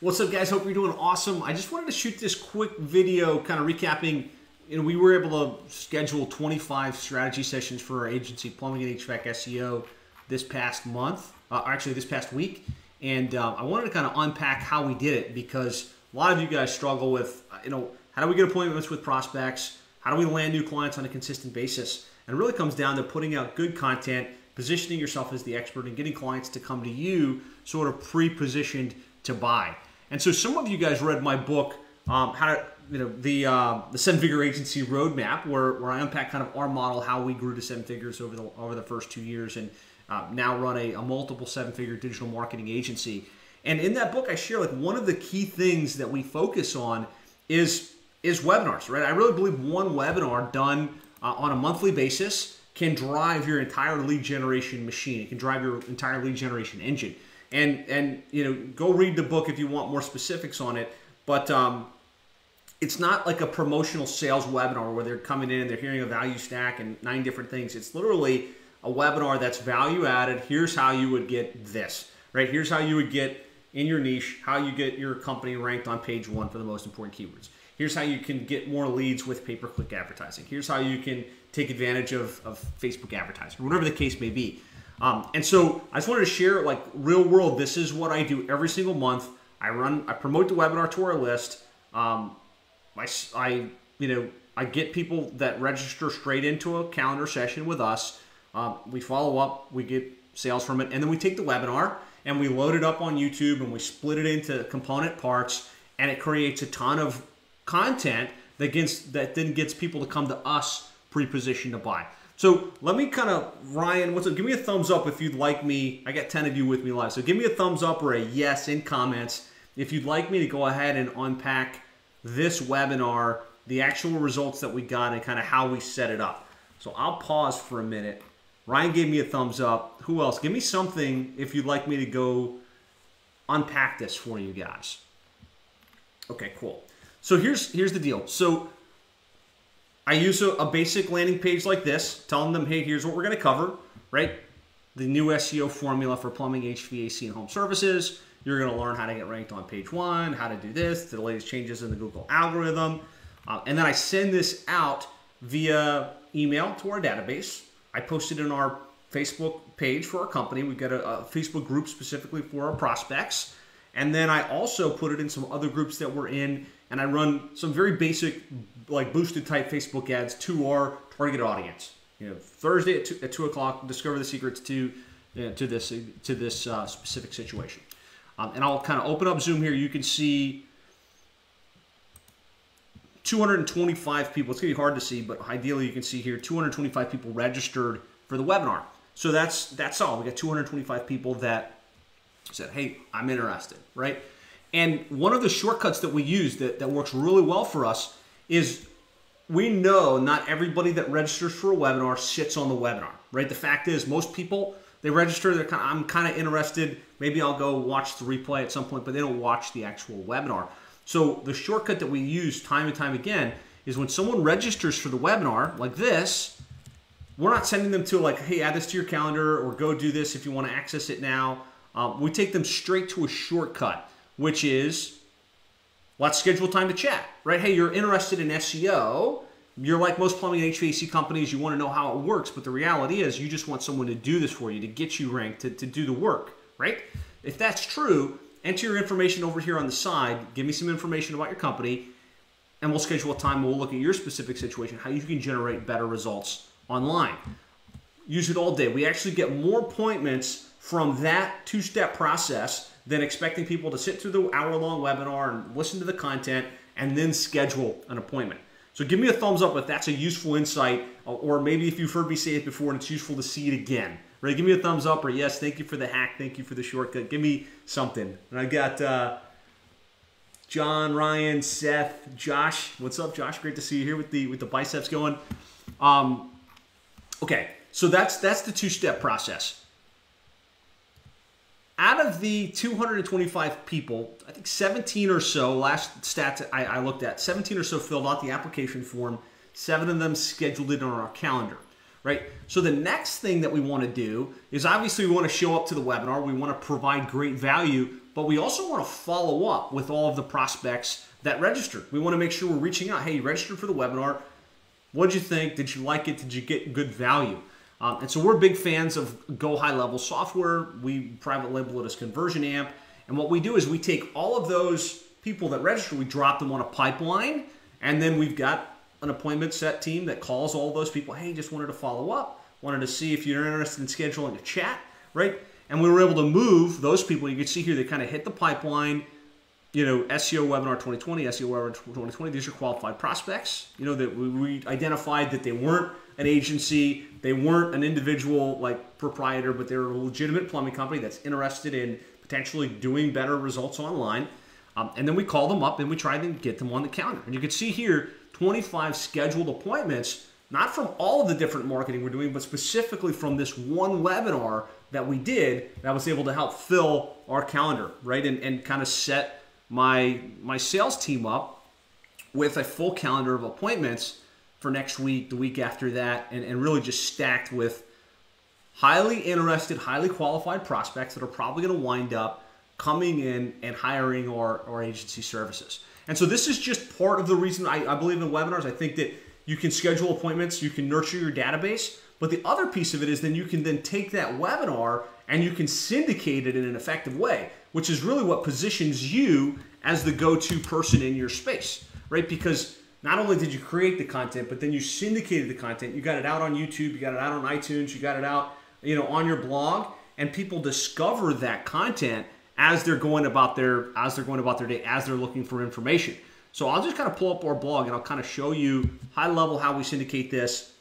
What's up, guys? Hope you're doing awesome. I just wanted to shoot this quick video kind of recapping. You know, we were able to schedule 25 strategy sessions for our agency, Plumbing and HVAC SEO, this past month, actually this past week. And I wanted to kind of unpack how we did it, because a lot of you guys struggle with, you know, how do we get appointments with prospects? How do we land new clients on a consistent basis? And it really comes down to putting out good content, positioning yourself as the expert, and getting clients to come to you sort of pre-positioned to buy. And so some of you guys read my book, the seven-figure agency roadmap, where I unpack kind of our model, how we grew to seven figures over the first 2 years, and now run a multiple seven-figure digital marketing agency. And in that book, I share like one of the key things that we focus on is webinars, right? I really believe one webinar done on a monthly basis can drive your entire lead generation machine. It can drive your entire lead generation engine. And you know, go read the book if you want more specifics on it. But it's not like a promotional sales webinar where they're coming in and they're hearing a value stack and 9 different things. It's literally a webinar that's value added. Here's how you would get this, right? Here's how you would get in your niche, how you get your company ranked on page 1 for the most important keywords. Here's how you can get more leads with pay-per-click advertising. Here's how you can take advantage of Facebook advertising, whatever the case may be. And so I just wanted to share, like, real world, this is what I do every single month. I promote the webinar to our list. I get people that register straight into a calendar session with us. We follow up, we get sales from it, and then we take the webinar and we load it up on YouTube and we split it into component parts, and it creates a ton of content that then gets people to come to us pre-positioned to buy. So let me kind of, Ryan, what's up? Give me a thumbs up if you'd like me. I got 10 of you with me live. So give me a thumbs up or a yes in comments if you'd like me to go ahead and unpack this webinar, the actual results that we got, and kind of how we set it up. So I'll pause for a minute. Ryan gave me a thumbs up. Who else? Give me something if you'd like me to go unpack this for you guys. Okay, cool. So here's the deal. So I use a basic landing page like this, telling them, hey, here's what we're going to cover, right? The new SEO formula for plumbing, HVAC, and home services. You're going to learn how to get ranked on page 1, how to do this, the latest changes in the Google algorithm. And then I send this out via email to our database. I post it in our Facebook page for our company. We've got a Facebook group specifically for our prospects. And then I also put it in some other groups that we're in, and I run some very basic, like, boosted type Facebook ads to our target audience. You know, Thursday at 2 o'clock, discover the secrets to this specific situation. And I'll kind of open up Zoom here. You can see 225 people. It's gonna be hard to see, but ideally you can see here 225 people registered for the webinar. So that's all. We got 225 people that said, hey, I'm interested, right? And one of the shortcuts that we use that works really well for us is we know not everybody that registers for a webinar sits on the webinar, right? The fact is, most people, they register, they're kind of, I'm kind of interested, maybe I'll go watch the replay at some point, but they don't watch the actual webinar. So the shortcut that we use time and time again is when someone registers for the webinar like this, we're not sending them to like, hey, add this to your calendar or go do this if you want to access it now. We take them straight to a shortcut, which is, let's schedule time to chat, right? Hey, you're interested in SEO. You're like most plumbing and HVAC companies. You want to know how it works, but the reality is you just want someone to do this for you, to get you ranked, to do the work, right? If that's true, enter your information over here on the side. Give me some information about your company, and we'll schedule a time. We'll look at your specific situation, how you can generate better results online. Use it all day. We actually get more appointments from that two-step process than expecting people to sit through the hour-long webinar and listen to the content and then schedule an appointment. So give me a thumbs up if that's a useful insight, or maybe if you've heard me say it before and it's useful to see it again. Right? Give me a thumbs up, or yes, thank you for the hack, thank you for the shortcut. Give me something. And I got John, Ryan, Seth, Josh. What's up, Josh? Great to see you here with the biceps going. Okay, so that's the two-step process. Out of the 225 people, I think 17 or so, last stats I looked at, 17 or so filled out the application form. 7 of them scheduled it on our calendar, right? So the next thing that we want to do is obviously we want to show up to the webinar. We want to provide great value, but we also want to follow up with all of the prospects that registered. We want to make sure we're reaching out. Hey, you registered for the webinar. What did you think? Did you like it? Did you get good value? And so we're big fans of Go High Level software. We private label it as Conversion Amp. And what we do is we take all of those people that register, we drop them on a pipeline, and then we've got an appointment set team that calls all those people. Hey, just wanted to follow up, wanted to see if you're interested in scheduling a chat, right? And we were able to move those people. You can see here, they kind of hit the pipeline, you know, SEO Webinar 2020, SEO Webinar 2020. These are qualified prospects, you know, that we identified that they weren't an agency, they weren't an individual like proprietor, but they're a legitimate plumbing company that's interested in potentially doing better results online. And then we call them up and we try to get them on the calendar. And you can see here, 25 scheduled appointments, not from all of the different marketing we're doing, but specifically from this one webinar that we did that was able to help fill our calendar, right? And kind of set my sales team up with a full calendar of appointments for next week, the week after that, and really just stacked with highly interested, highly qualified prospects that are probably going to wind up coming in and hiring our agency services. And so this is just part of the reason I believe in webinars. I think that you can schedule appointments, you can nurture your database, but the other piece of it is then you can then take that webinar and you can syndicate it in an effective way, which is really what positions you as the go-to person in your space, right? Because not only did you create the content, but then you syndicated the content. You got it out on YouTube, you got it out on iTunes, you got it out, you know, on your blog, and people discover that content as they're going about their day, as they're looking for information. So I'll just kind of pull up our blog and I'll kind of show you high level how we syndicate this.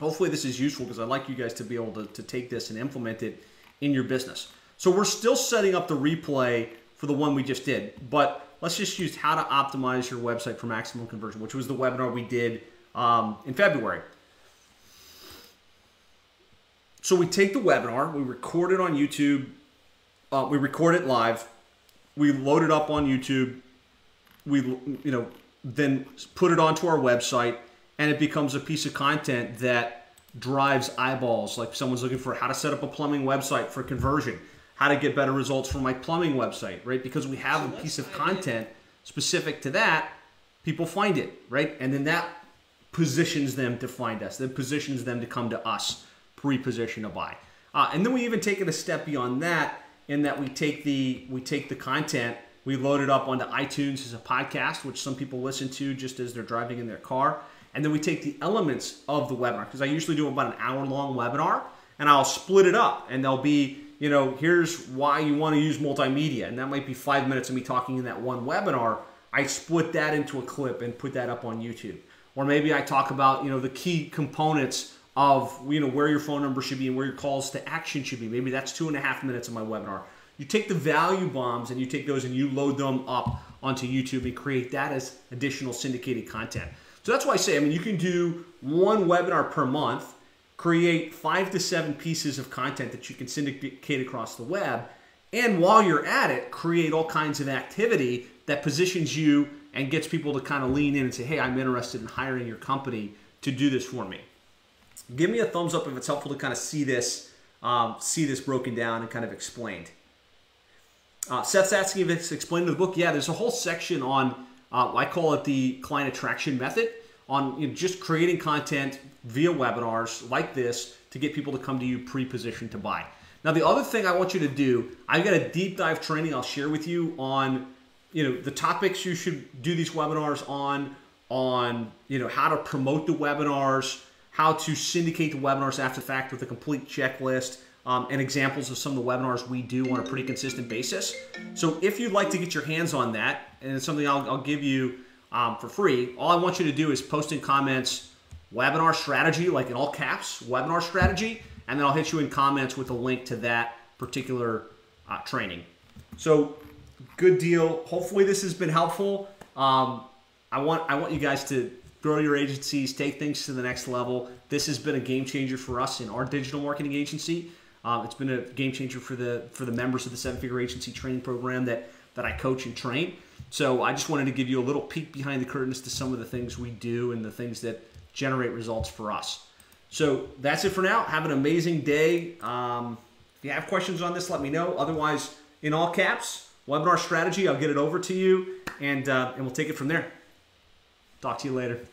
Hopefully this is useful because I'd like you guys to be able to take this and implement it in your business. So we're still setting up the replay for the one we just did, but let's just use how to optimize your website for maximum conversion, which was the webinar we did in February. So we take the webinar, we record it on YouTube, we record it live, we load it up on YouTube, we then put it onto our website, and it becomes a piece of content that drives eyeballs. Like someone's looking for how to set up a plumbing website for conversion, how to get better results from my plumbing website, right? Because we have a piece of content specific to that, people find it, right? And then that positions them to find us, that positions them to come to us. Reposition to buy, and then we even take it a step beyond that. In that we take the content, we load it up onto iTunes as a podcast, which some people listen to just as they're driving in their car, and then we take the elements of the webinar because I usually do about an hour-long webinar, and I'll split it up, and there'll be here's why you want to use multimedia, and that might be 5 minutes of me talking in that one webinar. I split that into a clip and put that up on YouTube, or maybe I talk about the key components of where your phone number should be and where your calls to action should be. Maybe that's 2.5 minutes of my webinar. You take the value bombs and you take those and you load them up onto YouTube and create that as additional syndicated content. So that's why I say, I mean, you can do one webinar per month, create 5 to 7 pieces of content that you can syndicate across the web, and while you're at it, create all kinds of activity that positions you and gets people to kind of lean in and say, hey, I'm interested in hiring your company to do this for me. Give me a thumbs up if it's helpful to kind of see this broken down and kind of explained. Seth's asking if it's explained in the book. Yeah, there's a whole section on, I call it the client attraction method, on just creating content via webinars like this to get people to come to you pre-positioned to buy. Now, the other thing I want you to do, I've got a deep dive training I'll share with you on, the topics you should do these webinars on, how to promote the webinars, how to syndicate the webinars after the fact with a complete checklist, and examples of some of the webinars we do on a pretty consistent basis. So if you'd like to get your hands on that, and it's something I'll give you for free, all I want you to do is post in comments, webinar strategy, like in all caps, webinar strategy, and then I'll hit you in comments with a link to that particular training. So good deal. Hopefully this has been helpful. I want you guys to grow your agencies, take things to the next level. This has been a game changer for us in our digital marketing agency. It's been a game changer for the members of the 7-figure agency training program that I coach and train. So I just wanted to give you a little peek behind the curtains to some of the things we do and the things that generate results for us. So that's it for now. Have an amazing day. If you have questions on this, let me know. Otherwise, in all caps, webinar strategy, I'll get it over to you, and we'll take it from there. Talk to you later.